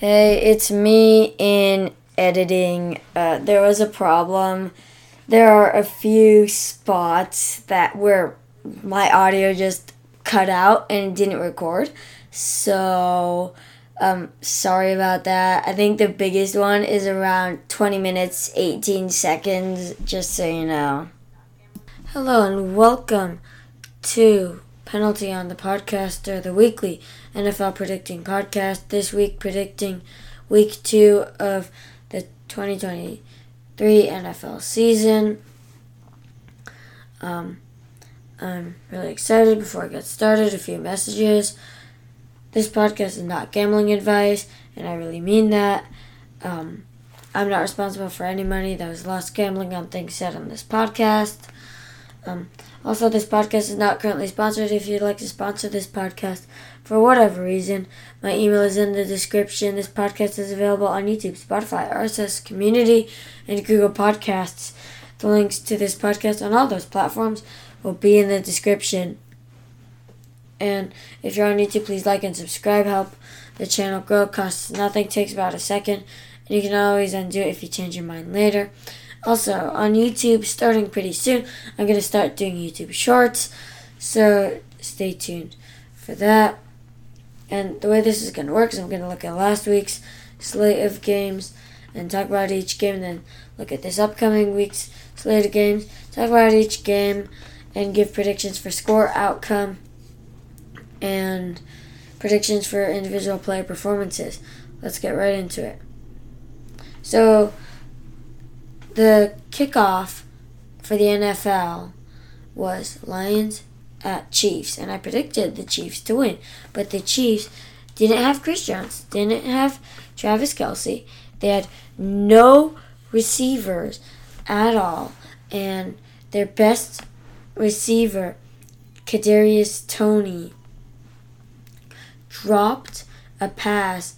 Hey, it's me in editing. There was a problem. There are a few spots that where my audio just cut out and didn't record. So, sorry about that. I think the biggest one is around 20 minutes, 18 seconds, just so you know. Hello and welcome to Penalty on the Podcaster, the weekly NFL predicting podcast. This week predicting week 2 of the 2023 NFL season. I'm really excited. Before I get started, a few messages. This podcast is not gambling advice, and I really mean that. I'm not responsible for any money that was lost gambling on things said on this podcast. Also, this podcast is not currently sponsored. If you'd like to sponsor this podcast for whatever reason, my email is in the description. This podcast is available on YouTube, Spotify, RSS, Community, and Google Podcasts. The links to this podcast on all those platforms will be in the description. And if you're on YouTube, please like and subscribe. Help the channel grow. Costs nothing. Takes about a second. And you can always undo it if you change your mind later. Also, on YouTube, starting pretty soon, I'm going to start doing YouTube Shorts, so stay tuned for that. And the way this is going to work is I'm going to look at last week's slate of games and talk about each game, and then look at this upcoming week's slate of games, talk about each game, and give predictions for score, outcome, and predictions for individual player performances. Let's get right into it. So, the kickoff for the NFL was Lions at Chiefs, and I predicted the Chiefs to win, but the Chiefs didn't have Chris Jones, didn't have Travis Kelce. They had no receivers at all, and their best receiver, Kadarius Toney, dropped a pass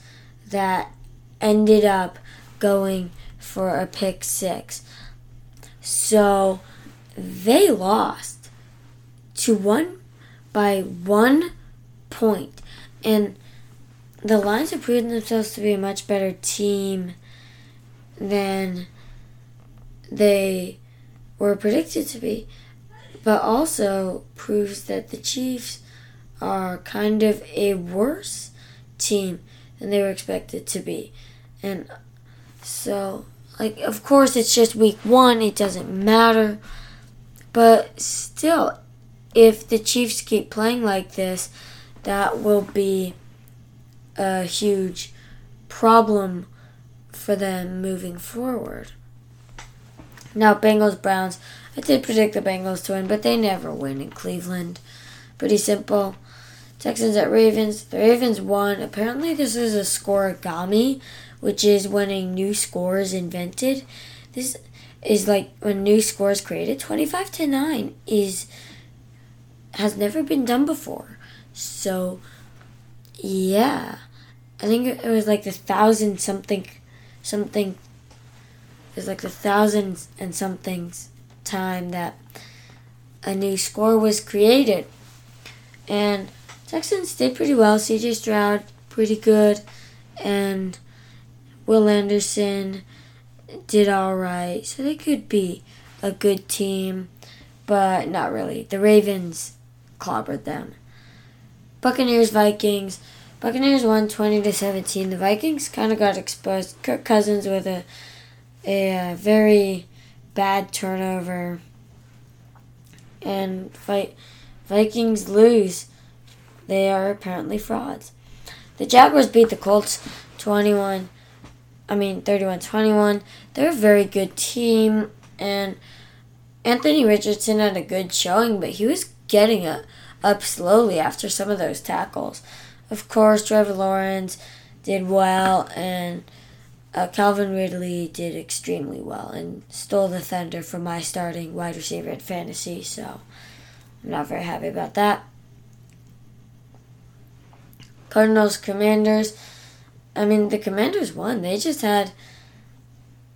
that ended up going for a pick six. So they lost by 1 point. And the Lions have proven themselves to be a much better team than they were predicted to be, but also proves that the Chiefs are kind of a worse team than they were expected to be. And so, of course, it's just week one. It doesn't matter. But still, if the Chiefs keep playing like this, that will be a huge problem for them moving forward. Now, Bengals-Browns. I did predict the Bengals to win, but they never win in Cleveland. Pretty simple. Texans at Ravens. The Ravens won. Apparently, this is a scoregami, which is when a new score is invented. This is like when new score is created. 25-9 has never been done before. So, yeah. I think it was like the 1,000-something. It was like the 1,000-something time that a new score was created. And Texans did pretty well. CJ Stroud, pretty good. And Will Anderson did all right, so they could be a good team, but not really. The Ravens clobbered them. Buccaneers-Vikings. Buccaneers won 20-17. The Vikings kind of got exposed. Kirk Cousins with a very bad turnover. And Vikings lose. They are apparently frauds. The Jaguars beat the Colts 31-21. They're a very good team, and Anthony Richardson had a good showing, but he was getting up slowly after some of those tackles. Of course, Trevor Lawrence did well, and Calvin Ridley did extremely well and stole the thunder from my starting wide receiver in fantasy, so I'm not very happy about that. Cardinals-Commanders. The Commanders won. They just had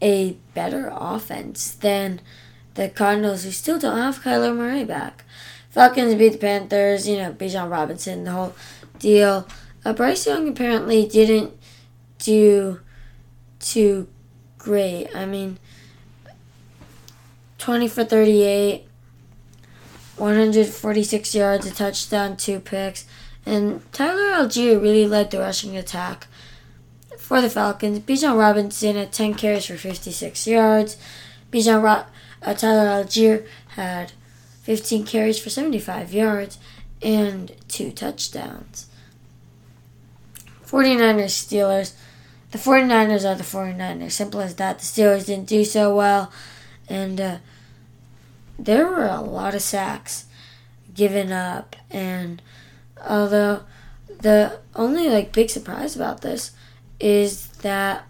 a better offense than the Cardinals, who still don't have Kyler Murray back. Falcons beat the Panthers, Bijan Robinson, the whole deal. Bryce Young apparently didn't do too great. I mean, 20 for 38, 146 yards, a touchdown, 2 picks. And Tyler Algier really led the rushing attack for the Falcons. Bijan Robinson had 10 carries for 56 yards. Tyler Algier had 15 carries for 75 yards and 2 touchdowns. 49ers, Steelers. The 49ers are the 49ers. Simple as that. The Steelers didn't do so well. And there were a lot of sacks given up. And although the only big surprise about this is that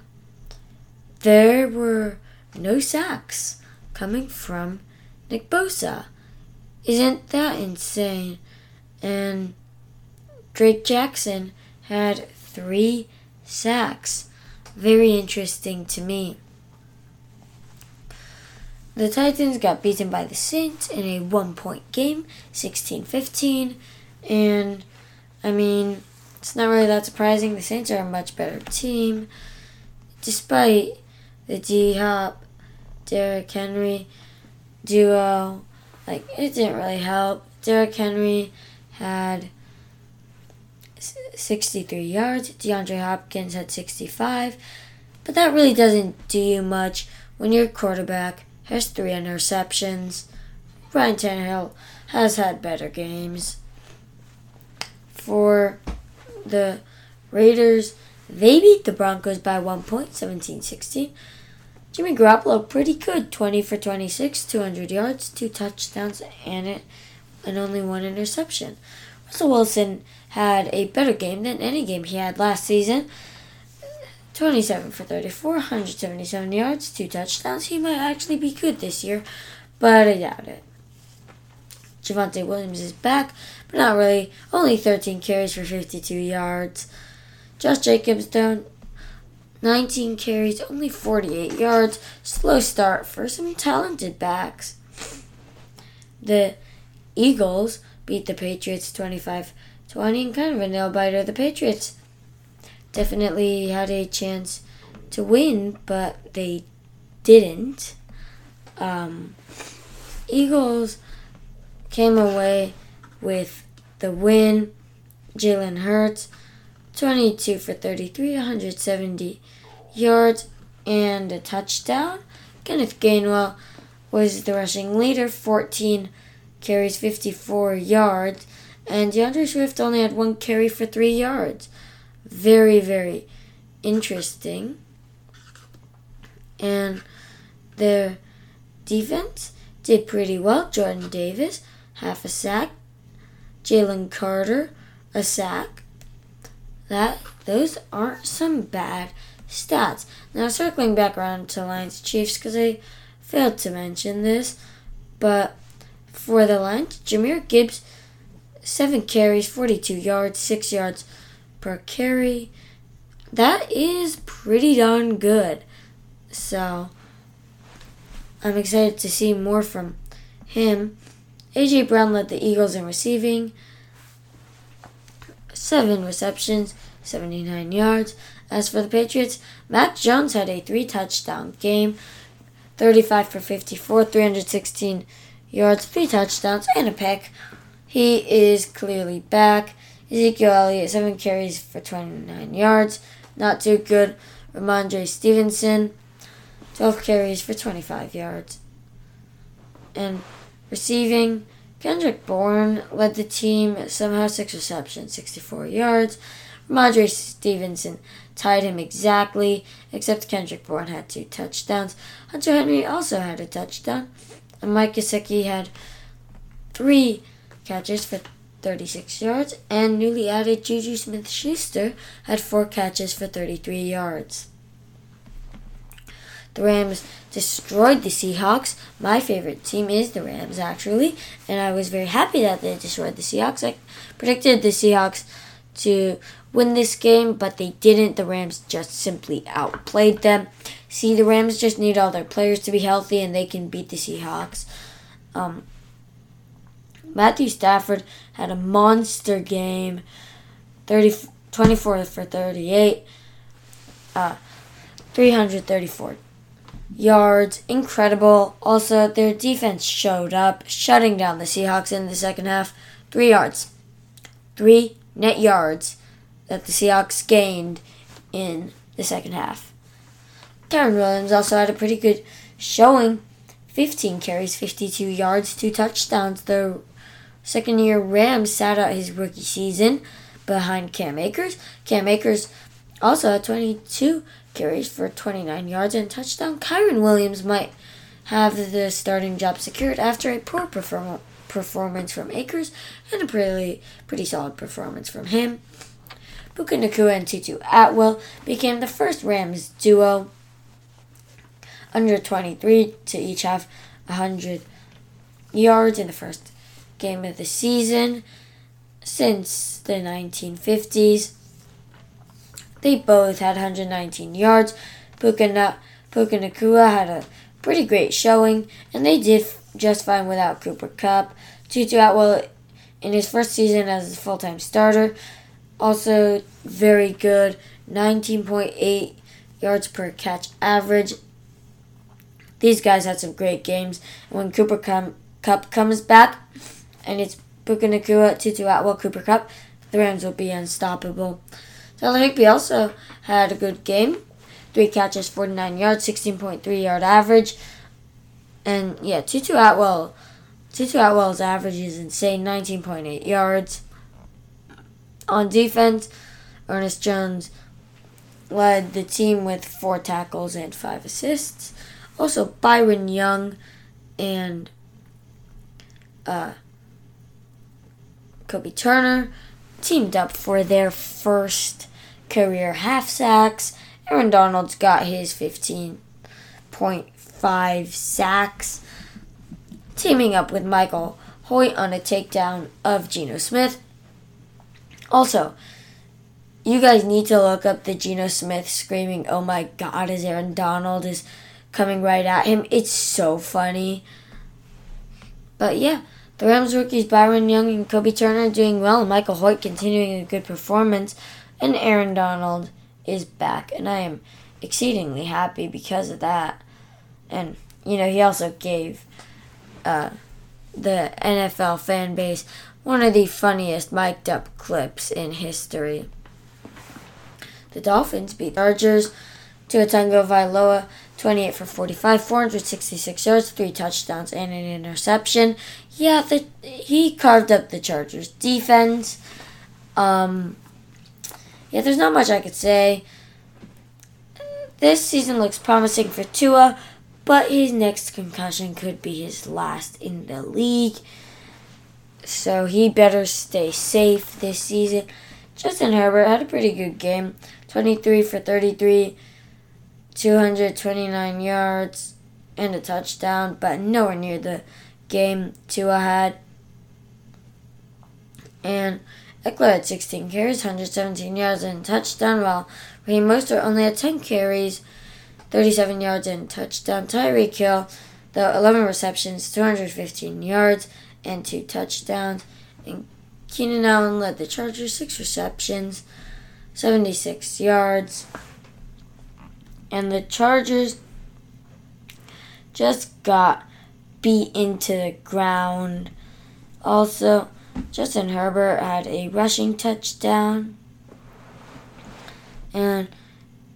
there were no sacks coming from Nick Bosa. Isn't that insane? And Drake Jackson had 3 sacks. Very interesting to me. The Titans got beaten by the Saints in a 1-point game, 16-15. And, I mean, it's not really that surprising. The Saints are a much better team. Despite the D-Hop, Derrick Henry duo, it didn't really help. Derrick Henry had 63 yards. DeAndre Hopkins had 65. But that really doesn't do you much when your quarterback has 3 interceptions. Ryan Tannehill has had better games. For the Raiders, they beat the Broncos by 1 point, 17-16. Jimmy Garoppolo pretty good, 20 for 26, 200 yards, 2 touchdowns, and only 1 interception. Russell Wilson had a better game than any game he had last season. 27 for 34, 177 yards, 2 touchdowns. He might actually be good this year, but I doubt it. Javonte Williams is back, but not really. Only 13 carries for 52 yards. Josh Jacobs down 19 carries, only 48 yards. Slow start for some talented backs. The Eagles beat the Patriots 25-20 and kind of a nail-biter. The Patriots definitely had a chance to win, but they didn't. Eagles came away with the win. Jalen Hurts, 22 for 33, 170 yards, and a touchdown. Kenneth Gainwell was the rushing leader, 14 carries, 54 yards. And DeAndre Swift only had 1 carry for 3 yards. Very, very interesting. And their defense did pretty well. Jordan Davis, half a sack. Jalen Carter, a sack. Those aren't some bad stats. Now, circling back around to Lions Chiefs, because I failed to mention this, but for the Lions, Jahmyr Gibbs, 7 carries, 42 yards, 6 yards per carry. That is pretty darn good. So, I'm excited to see more from him. AJ Brown led the Eagles in receiving. 7 receptions, 79 yards. As for the Patriots, Mac Jones had a 3-touchdown game, 35 for 54, 316 yards, 3 touchdowns, and a pick. He is clearly back. Ezekiel Elliott, 7 carries for 29 yards. Not too good. Rhamondre Stevenson, 12 carries for 25 yards. And receiving, Kendrick Bourne led the team, somehow 6 receptions, 64 yards. Rhamondre Stevenson tied him exactly, except Kendrick Bourne had 2 touchdowns. Hunter Henry also had a touchdown. And Mike Gesicki had 3 catches for 36 yards. And newly added Juju Smith-Schuster had 4 catches for 33 yards. The Rams destroyed the Seahawks. My favorite team is the Rams, actually. And I was very happy that they destroyed the Seahawks. I predicted the Seahawks to win this game, but they didn't. The Rams just simply outplayed them. See, the Rams just need all their players to be healthy, and they can beat the Seahawks. Matthew Stafford had a monster game, 24 for 38, 334 yards. Incredible. Also, their defense showed up, shutting down the Seahawks in the second half. 3 yards. 3 net yards that the Seahawks gained in the second half. Kyren Williams also had a pretty good showing. 15 carries, 52 yards, 2 touchdowns. The second-year Rams sat out his rookie season behind Cam Akers. Cam Akers also had 22 carries for 29 yards and touchdown. Kyren Williams might have the starting job secured after a poor performance from Akers and a pretty solid performance from him. Puka Nacua and Tutu Atwell became the first Rams duo under 23 to each have 100 yards in the first game of the season since the 1950s. They both had 119 yards. Puka Nacua had a pretty great showing, and they did just fine without Cooper Cup. Tutu Atwell, in his first season as a full-time starter, also very good, 19.8 yards per catch average. These guys had some great games. And when Cooper Cup comes back, and it's Puka Nacua, Tutu Atwell, Cooper Cup, the Rams will be unstoppable. Tyler Higbee also had a good game. 3 catches, 49 yards, 16.3 yard average. And yeah, Tutu Atwell's average is insane, 19.8 yards. On defense, Ernest Jones led the team with 4 tackles and 5 assists. Also, Byron Young and Kobe Turner teamed up for their first career half sacks. Aaron Donald's got his 15.5 sacks, teaming up with Michael Hoyt on a takedown of Geno Smith. Also, you guys need to look up the Geno Smith screaming, "Oh my God," as Aaron Donald is coming right at him. It's so funny. But yeah, the Rams rookies Byron Young and Kobe Turner doing well, and Michael Hoyt continuing a good performance, and Aaron Donald is back, and I am exceedingly happy because of that. And, you know, he also gave the NFL fan base one of the funniest mic'd up clips in history. The Dolphins beat the Chargers. Tua Tagovailoa, 28 for 45, 466 yards, 3 touchdowns, and an interception. Yeah, he carved up the Chargers' defense. Yeah, there's not much I could say. This season looks promising for Tua, but his next concussion could be his last in the league. So he better stay safe this season. Justin Herbert had a pretty good game. 23 for 33, 229 yards, and a touchdown, but nowhere near the game Tua had. And Eckler had 16 carries, 117 yards, and a touchdown, while Raheem Mostert only had 10 carries, 37 yards, and a touchdown. Tyreek Hill, though, 11 receptions, 215 yards, and 2 touchdowns. And Keenan Allen led the Chargers, 6 receptions, 76 yards. And the Chargers just got beat into the ground. Also, Justin Herbert had a rushing touchdown. And,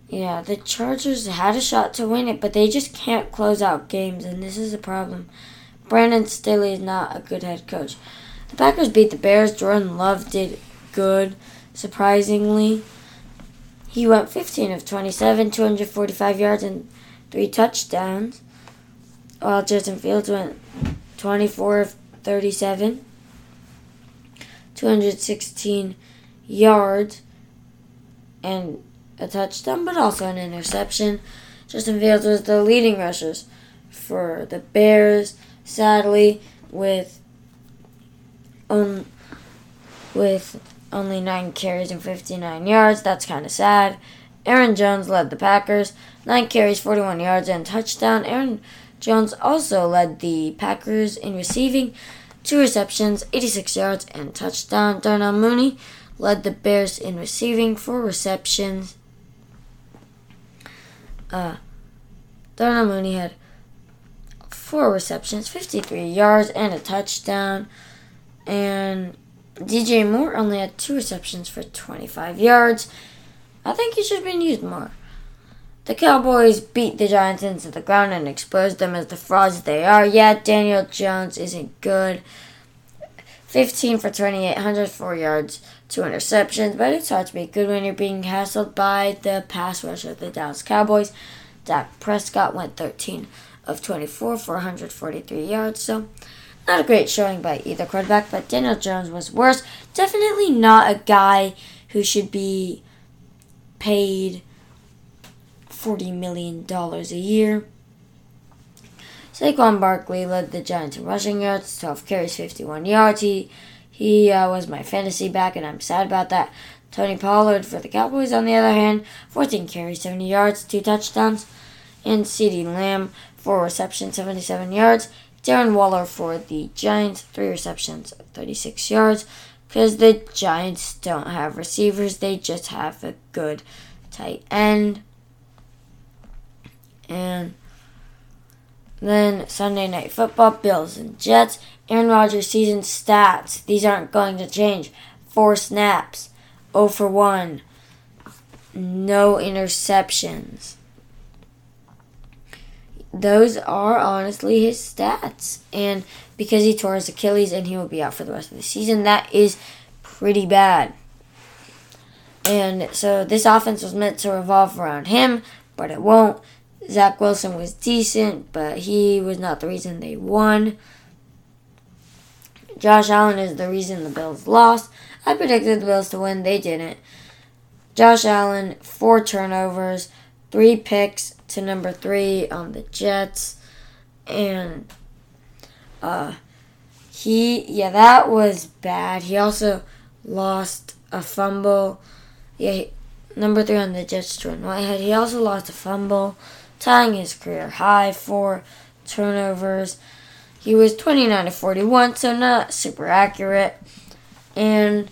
yeah, the Chargers had a shot to win it, but they just can't close out games, and this is a problem. Brandon Staley is not a good head coach. The Packers beat the Bears. Jordan Love did good, surprisingly. He went 15 of 27, 245 yards, and 3 touchdowns, while Justin Fields went 24 of 37, 216 yards, and a touchdown, but also an interception. Justin Fields was the leading rushers for the Bears, sadly, with only 9 carries and 59 yards. That's kind of sad. Aaron Jones led the Packers. 9 carries, 41 yards, and touchdown. Aaron Jones also led the Packers in receiving. 2 receptions, 86 yards, and touchdown. Darnell Mooney led the Bears in receiving. 4 receptions, Darnell Mooney had 4 receptions, 53 yards, and a touchdown. And DJ Moore only had 2 receptions for 25 yards. I think he should have been used more. The Cowboys beat the Giants into the ground and exposed them as the frauds they are. Yet Daniel Jones isn't good. 15 for 28, 104 yards, 2 interceptions. But it's hard to be good when you're being hassled by the pass rush of the Dallas Cowboys. Dak Prescott went 13 of 24 for 143 yards. So not a great showing by either quarterback. But Daniel Jones was worse. Definitely not a guy who should be paid $40 million a year. Saquon Barkley led the Giants in rushing yards, 12 carries, 51 yards. He was my fantasy back, and I'm sad about that. Tony Pollard for the Cowboys, on the other hand, 14 carries, 70 yards, 2 touchdowns. And CeeDee Lamb, 4 receptions, 77 yards. Darren Waller for the Giants, 3 receptions, 36 yards. Because the Giants don't have receivers, they just have a good tight end. And then Sunday Night Football, Bills and Jets. Aaron Rodgers' season stats. These aren't going to change. 4 snaps. 0 for 1. No interceptions. Those are honestly his stats. And because he tore his Achilles and he will be out for the rest of the season, that is pretty bad. And so this offense was meant to revolve around him, but it won't. Zach Wilson was decent, but he was not the reason they won. Josh Allen is the reason the Bills lost. I predicted the Bills to win. They didn't. Josh Allen, 4 turnovers, 3 picks to number 3 on the Jets. And that was bad. He also lost a fumble. Number 3 on the Jets, Jordan Whitehead. He also lost a fumble, tying his career high for turnovers. He was 29 of 41, so not super accurate. And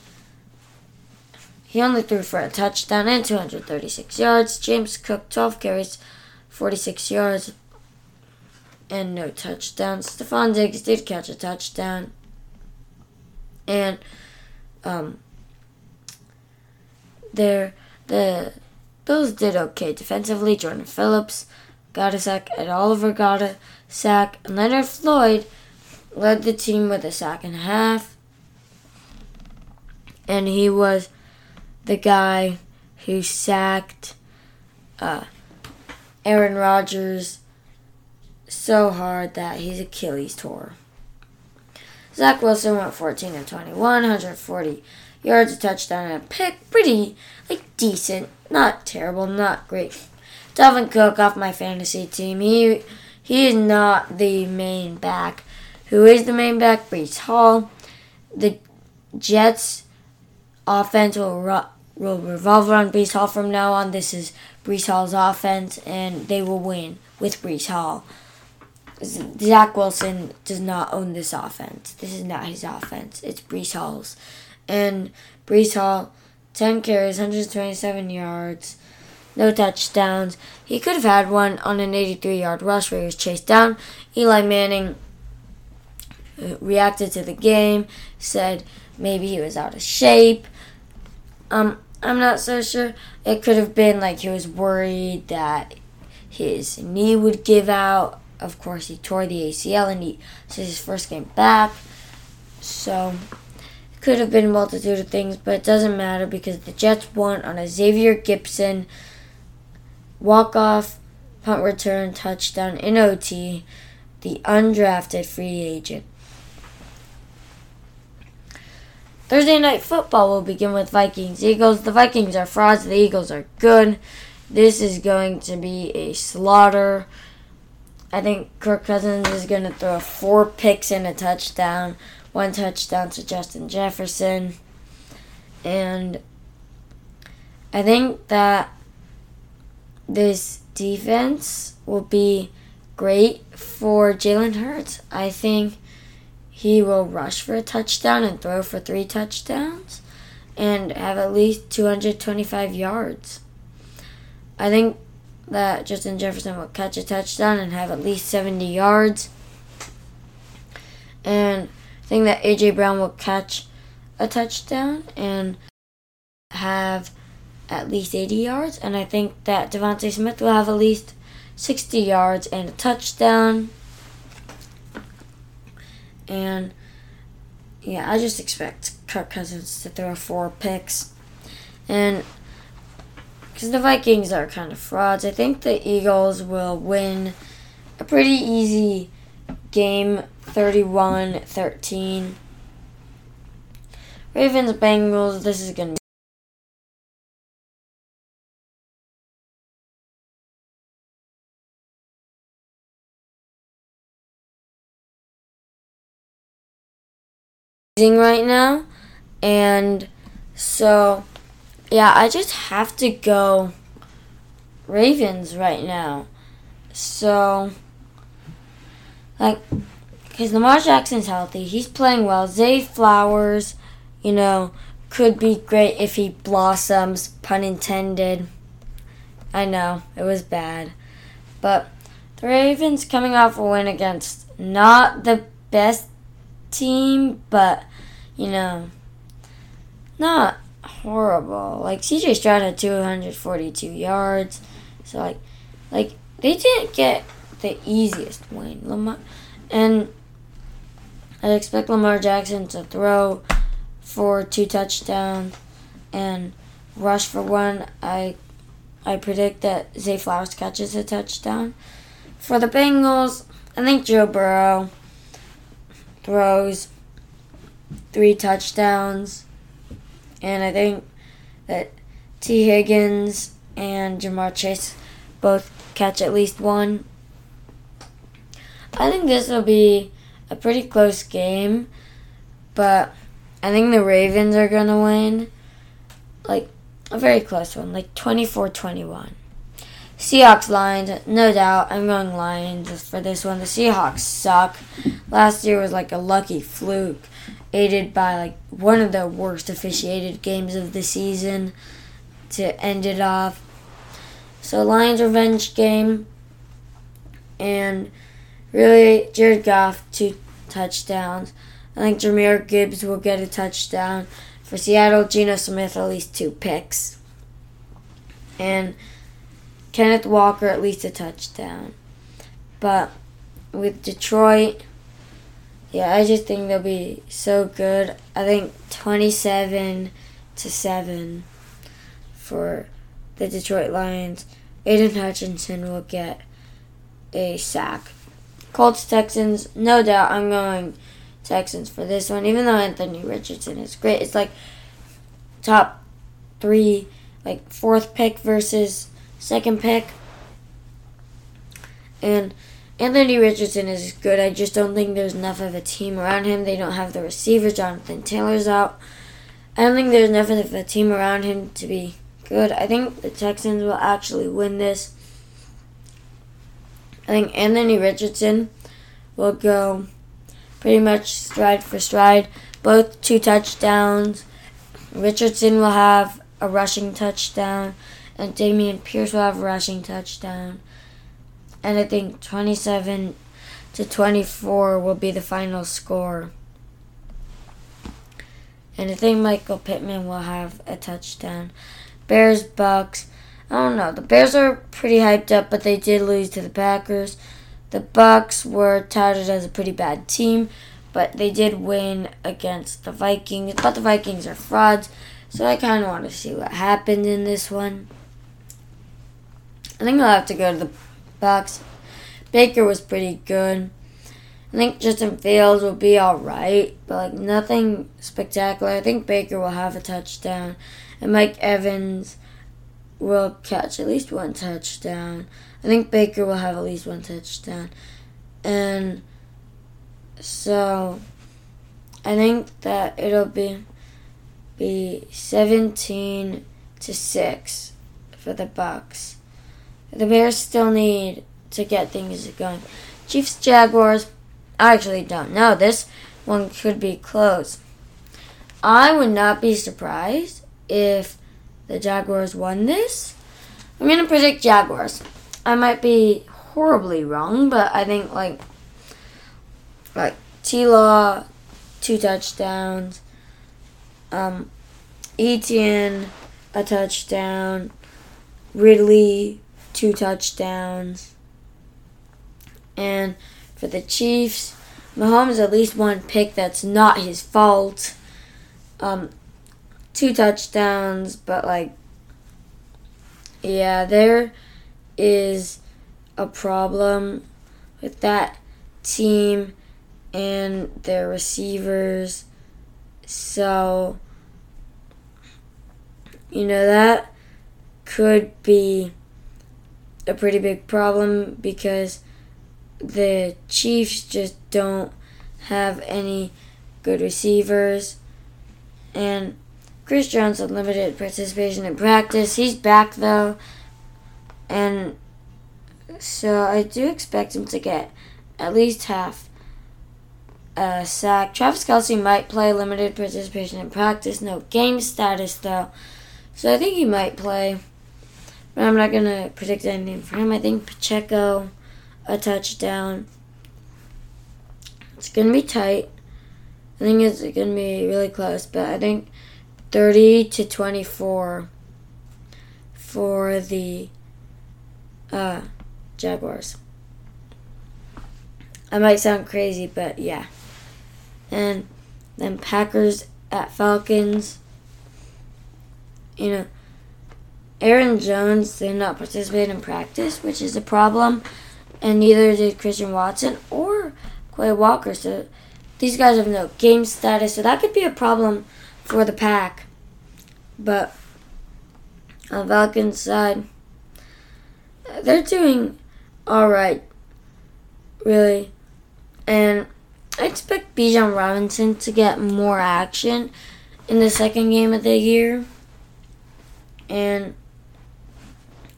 he only threw for a touchdown and 236 yards. James Cook, 12 carries, 46 yards, and no touchdowns. Stephon Diggs did catch a touchdown. And the Bills did okay defensively. Jordan Phillips got a sack. Ed Oliver got a sack. And Leonard Floyd led the team with a sack and a half. And he was the guy who sacked Aaron Rodgers so hard that his Achilles tore. Zach Wilson went 14 of 21, 140 yards, a touchdown, and a pick. Pretty, decent. Not terrible, not great. Dalvin Cook off my fantasy team. He is not the main back. Who is the main back? Breece Hall. The Jets' offense will revolve around Breece Hall from now on. This is Breece Hall's offense, and they will win with Breece Hall. Zach Wilson does not own this offense. This is not his offense. It's Breece Hall's. And Breece Hall, 10 carries, 127 yards, no touchdowns. He could have had one on an 83-yard rush where he was chased down. Eli Manning reacted to the game, said maybe he was out of shape. I'm not so sure. It could have been he was worried that his knee would give out. Of course, he tore the ACL, and this is his first game back. So could have been a multitude of things, but it doesn't matter because the Jets won on a Xavier Gibson walk-off, punt return, touchdown in OT, the undrafted free agent. Thursday Night Football will begin with Vikings-Eagles. The Vikings are frauds. The Eagles are good. This is going to be a slaughter. I think Kirk Cousins is going to throw 4 picks and a touchdown. 1 touchdown to Justin Jefferson. And I think that this defense will be great for Jalen Hurts. I think he will rush for a touchdown and throw for 3 touchdowns and have at least 225 yards. I think that Justin Jefferson will catch a touchdown and have at least 70 yards. And I think that AJ Brown will catch a touchdown and have at least 80 yards. And I think that Devontae Smith will have at least 60 yards and a touchdown. And yeah, I just expect Kirk Cousins to throw 4 picks. And because the Vikings are kind of frauds, I think the Eagles will win a pretty easy game, 31-13. Ravens, Bengals, this is going to be right now, and so yeah, I just have to go Ravens right now. So like, because Lamar Jackson's healthy, he's playing well. Zay Flowers, you know, could be great if he blossoms, pun intended. I know it was bad, but the Ravens coming off a win against not the best team, but you know, not horrible. Like CJ Stroud had 242 yards, so like they didn't get the easiest win. Lamar, and I expect Lamar Jackson to throw for 2 touchdowns and rush for 1. I predict that Zay Flowers catches a touchdown. For the Bengals, I think Joe Burrow throws 3 touchdowns, and I think that T. Higgins and Jamar Chase both catch at least 1. I think this will be a pretty close game, but I think the Ravens are going to win, like a very close one, like 24-21. Seahawks, Lions, no doubt. I'm going Lions for this one. The Seahawks suck. Last year was like a lucky fluke, aided by like one of the worst officiated games of the season to end it off. So Lions revenge game, and really Jared Goff 2 touchdowns. I think Jahmyr Gibbs will get a touchdown. For Seattle, Geno Smith at least 2 picks. And Kenneth Walker at least a touchdown. But with Detroit, yeah, I just think they'll be so good. I think 27-7 for the Detroit Lions. Aiden Hutchinson will get a sack. Colts, Texans, no doubt I'm going Texans for this one. Even though Anthony Richardson is great, it's like top 3, like 4th pick versus 2nd pick. And Anthony Richardson is good. I just don't think there's enough of a team around him. They don't have the receiver. Jonathan Taylor's out. I don't think there's enough of a team around him to be good. I think the Texans will actually win this. I think Anthony Richardson will go pretty much stride for stride. Both 2 touchdowns. Richardson will have a rushing touchdown, and Damian Pierce will have a rushing touchdown. And I think 27-24 will be the final score. And I think Michael Pittman will have a touchdown. Bears, Bucks. I don't know. The Bears are pretty hyped up, but they did lose to the Packers. The Bucks were touted as a pretty bad team, but they did win against the Vikings. But the Vikings are frauds, so I kind of want to see what happened in this one. I think I'll have to go to the Bucks. Baker was pretty good. I think Justin Fields will be alright, but like nothing spectacular. I think Baker will have a touchdown, and Mike Evans will catch at least 1 touchdown. I think Baker will have at least 1 touchdown. And so I think that it'll be 17-6 for the Bucks. The Bears still need to get things going. Chiefs, Jaguars, I actually don't know. This one could be close. I would not be surprised if the Jaguars won this. I'm going to predict Jaguars. I might be horribly wrong, but I think like T-Law, 2 touchdowns, Etienne, a touchdown, Ridley, 2 touchdowns, and for the Chiefs, Mahomes at least 1 pick that's not his fault, 2 touchdowns, but yeah, there is a problem with that team and their receivers. So, that could be a pretty big problem because the Chiefs just don't have any good receivers. And Chris Johnson limited participation in practice. He's back, though. And so I do expect him to get at least half a sack. Travis Kelce might play, limited participation in practice. No game status, though. So I think he might play. But I'm not going to predict anything for him. I think Pacheco, a touchdown. It's going to be tight. I think it's going to be really close. But I think 30-24 for the Jaguars. I might sound crazy, but yeah. And then Packers at Falcons. Aaron Jones did not participate in practice, which is a problem. And neither did Christian Watson or Quay Walker. So these guys have no game status. So that could be a problem for the Pack. But on Falcons' side, they're doing all right, really. And I expect Bijan Robinson to get more action in the second game of the year. And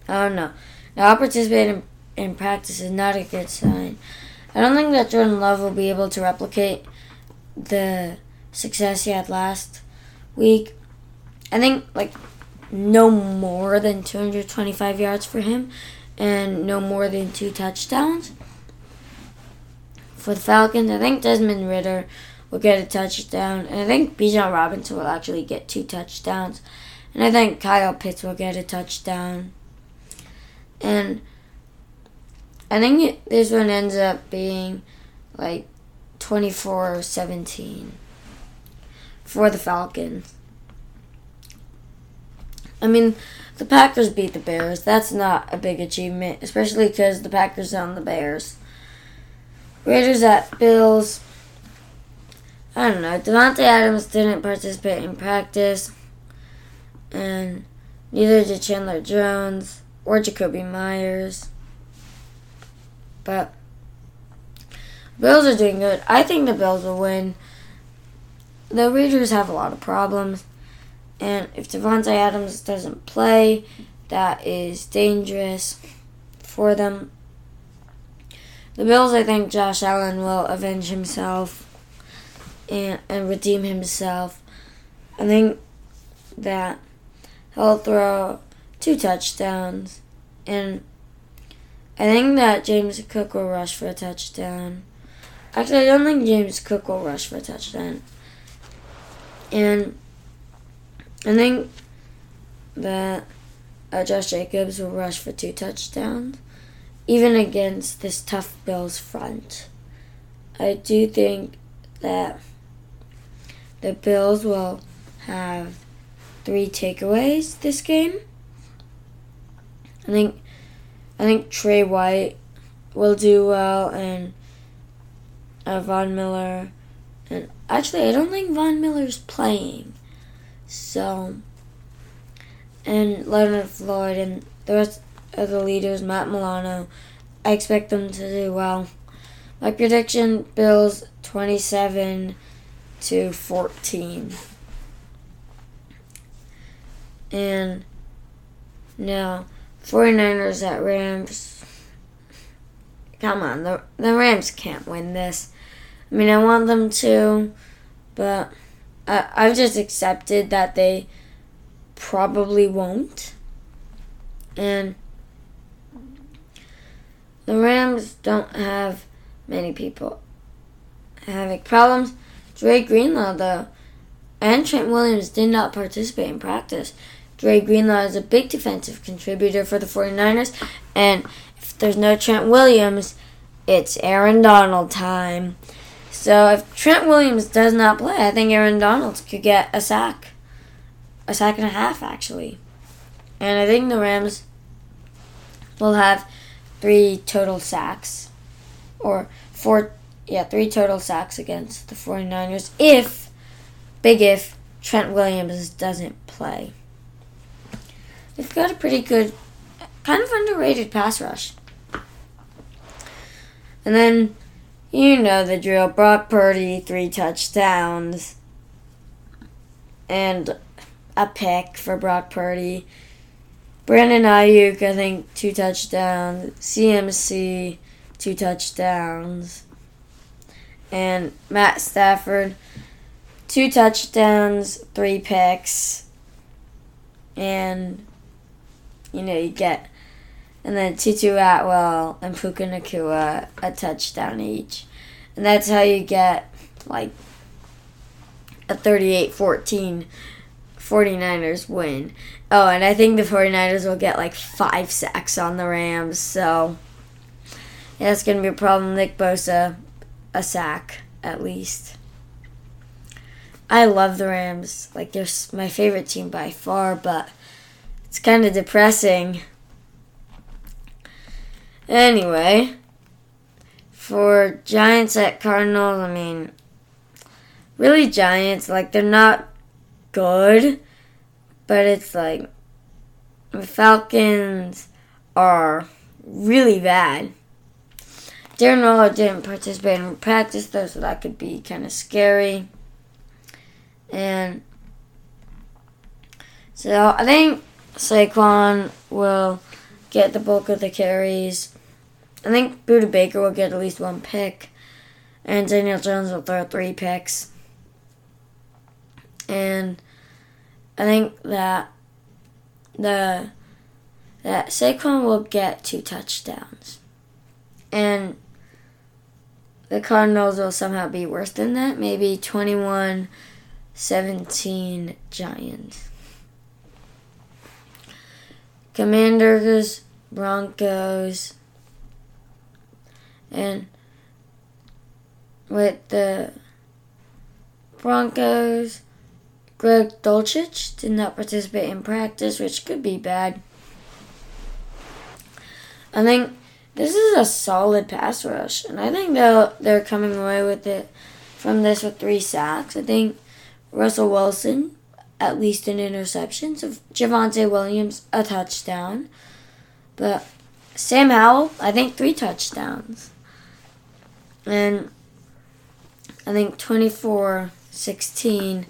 I don't know. Now, participating in practice is not a good sign. I don't think that Jordan Love will be able to replicate the success he had last week. I think, no more than 225 yards for him and no more than 2 touchdowns. For the Falcons, I think Desmond Ridder will get a touchdown. And I think Bijan Robinson will actually get 2 touchdowns. And I think Kyle Pitts will get a touchdown. And I think this one ends up being 24-17 for the Falcons. I mean, the Packers beat the Bears. That's not a big achievement, especially because the Packers own the Bears. Raiders at Bills. I don't know. Devontae Adams didn't participate in practice. And neither did Chandler Jones or Jacoby Myers. But Bills are doing good. I think the Bills will win. The Raiders have a lot of problems. And if Devontae Adams doesn't play, that is dangerous for them. The Bills, I think Josh Allen will avenge himself and redeem himself. I think that he'll throw 2 touchdowns. And I think that James Cook will rush for a touchdown. Actually, I don't think James Cook will rush for a touchdown. And I think that Josh Jacobs will rush for 2 touchdowns, even against this tough Bills front. I do think that the Bills will have 3 takeaways this game. I think Trey White will do well, and Von Miller. And actually, I don't think Von Miller's playing. So, and Leonard Floyd and the rest of the leaders, Matt Milano, I expect them to do well. My prediction, Bills 27-14. And now, 49ers at Rams. Come on, the Rams can't win this. I mean, I want them to, but I've just accepted that they probably won't. And Rams don't have many people having problems. Dre Greenlaw, though, and Trent Williams did not participate in practice. Dre Greenlaw is a big defensive contributor for the 49ers, and if there's no Trent Williams, it's Aaron Donald time. So if Trent Williams does not play, I think Aaron Donald could get a sack and a half, actually. And I think the Rams will have three total sacks against the 49ers if Trent Williams doesn't play. They've got a pretty good, kind of underrated pass rush. And then, you know the drill, Brock Purdy, 3 touchdowns, and a pick for Brock Purdy. Brandon Ayuk, I think, 2 touchdowns. CMC, 2 touchdowns. And Matt Stafford, 2 touchdowns, 3 picks. And, and then Tutu Atwell and Puka Nacua, a touchdown each. And that's how you get, a 38-14 49ers win. Oh, and I think the 49ers will get, 5 sacks on the Rams. So, yeah, that's going to be a problem. Nick Bosa, a sack, at least. I love the Rams. They're my favorite team by far, but it's kind of depressing. Anyway, for Giants at Cardinals, really Giants, they're not good, but it's the Falcons are really bad. Darren Waller didn't participate in practice, though, so that could be kind of scary. And so I think Saquon will get the bulk of the carries. I think Budda Baker will get at least 1 pick. And Daniel Jones will throw 3 picks. And I think that Saquon will get 2 touchdowns. And the Cardinals will somehow be worse than that. Maybe 21-17 Giants. Commanders, Broncos. And with the Broncos, Greg Dulcich did not participate in practice, which could be bad. I think this is a solid pass rush, and I think they're coming away with it from this with 3 sacks. I think Russell Wilson, at least an interception. So Javonte Williams, a touchdown. But Sam Howell, I think 3 touchdowns. And I think 24-16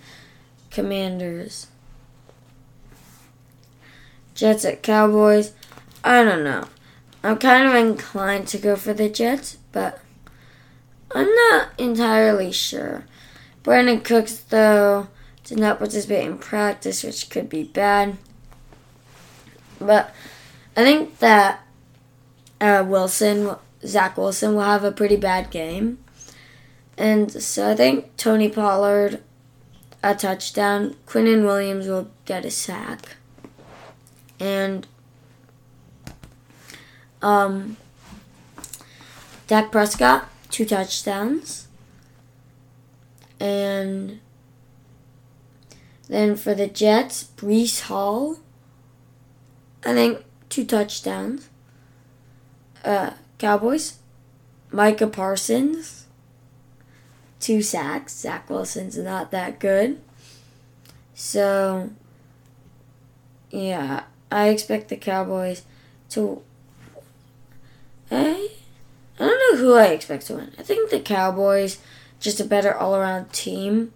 Commanders. Jets at Cowboys. I don't know. I'm kind of inclined to go for the Jets, but I'm not entirely sure. Brandon Cooks, though, did not participate in practice, which could be bad. But I think that Zach Wilson will have a pretty bad game. And so I think Tony Pollard, a touchdown. Quinnen Williams will get a sack. And Dak Prescott, 2 touchdowns. And then for the Jets, Breece Hall, I think 2 touchdowns. Cowboys, Micah Parsons, 2 sacks. Zach Wilson's not that good. So, yeah, I expect the Cowboys to... I don't know who I expect to win. I think the Cowboys, just a better all-around team.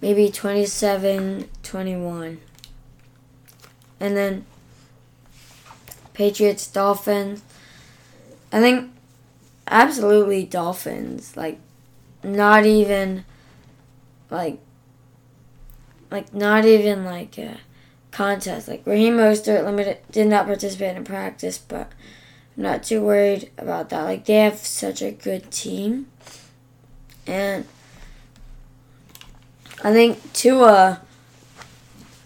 Maybe 27-21. And then Patriots, Dolphins. I think absolutely Dolphins. Not even a contest. Raheem Mostert did not participate in practice, but I'm not too worried about that. Like, they have such a good team. And I think Tua,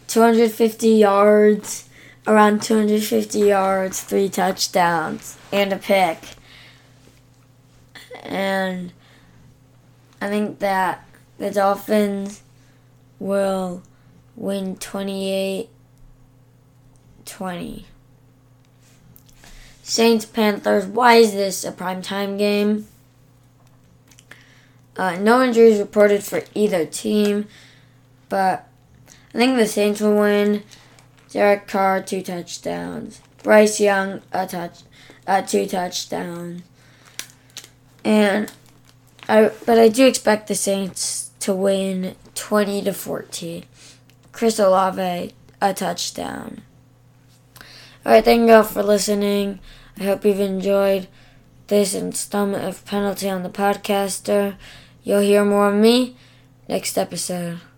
250 yards, around 250 yards, 3 touchdowns, and a pick. And I think that the Dolphins will win 28-20. Saints-Panthers, why is this a primetime game? No injuries reported for either team, but I think the Saints will win. Derek Carr, 2 touchdowns. Bryce Young, 2 touchdowns. And I do expect the Saints to win 20-14. Chris Olave, a touchdown. Alright, thank you all for listening. I hope you've enjoyed this installment of Penalty on the Podcaster. You'll hear more of me next episode.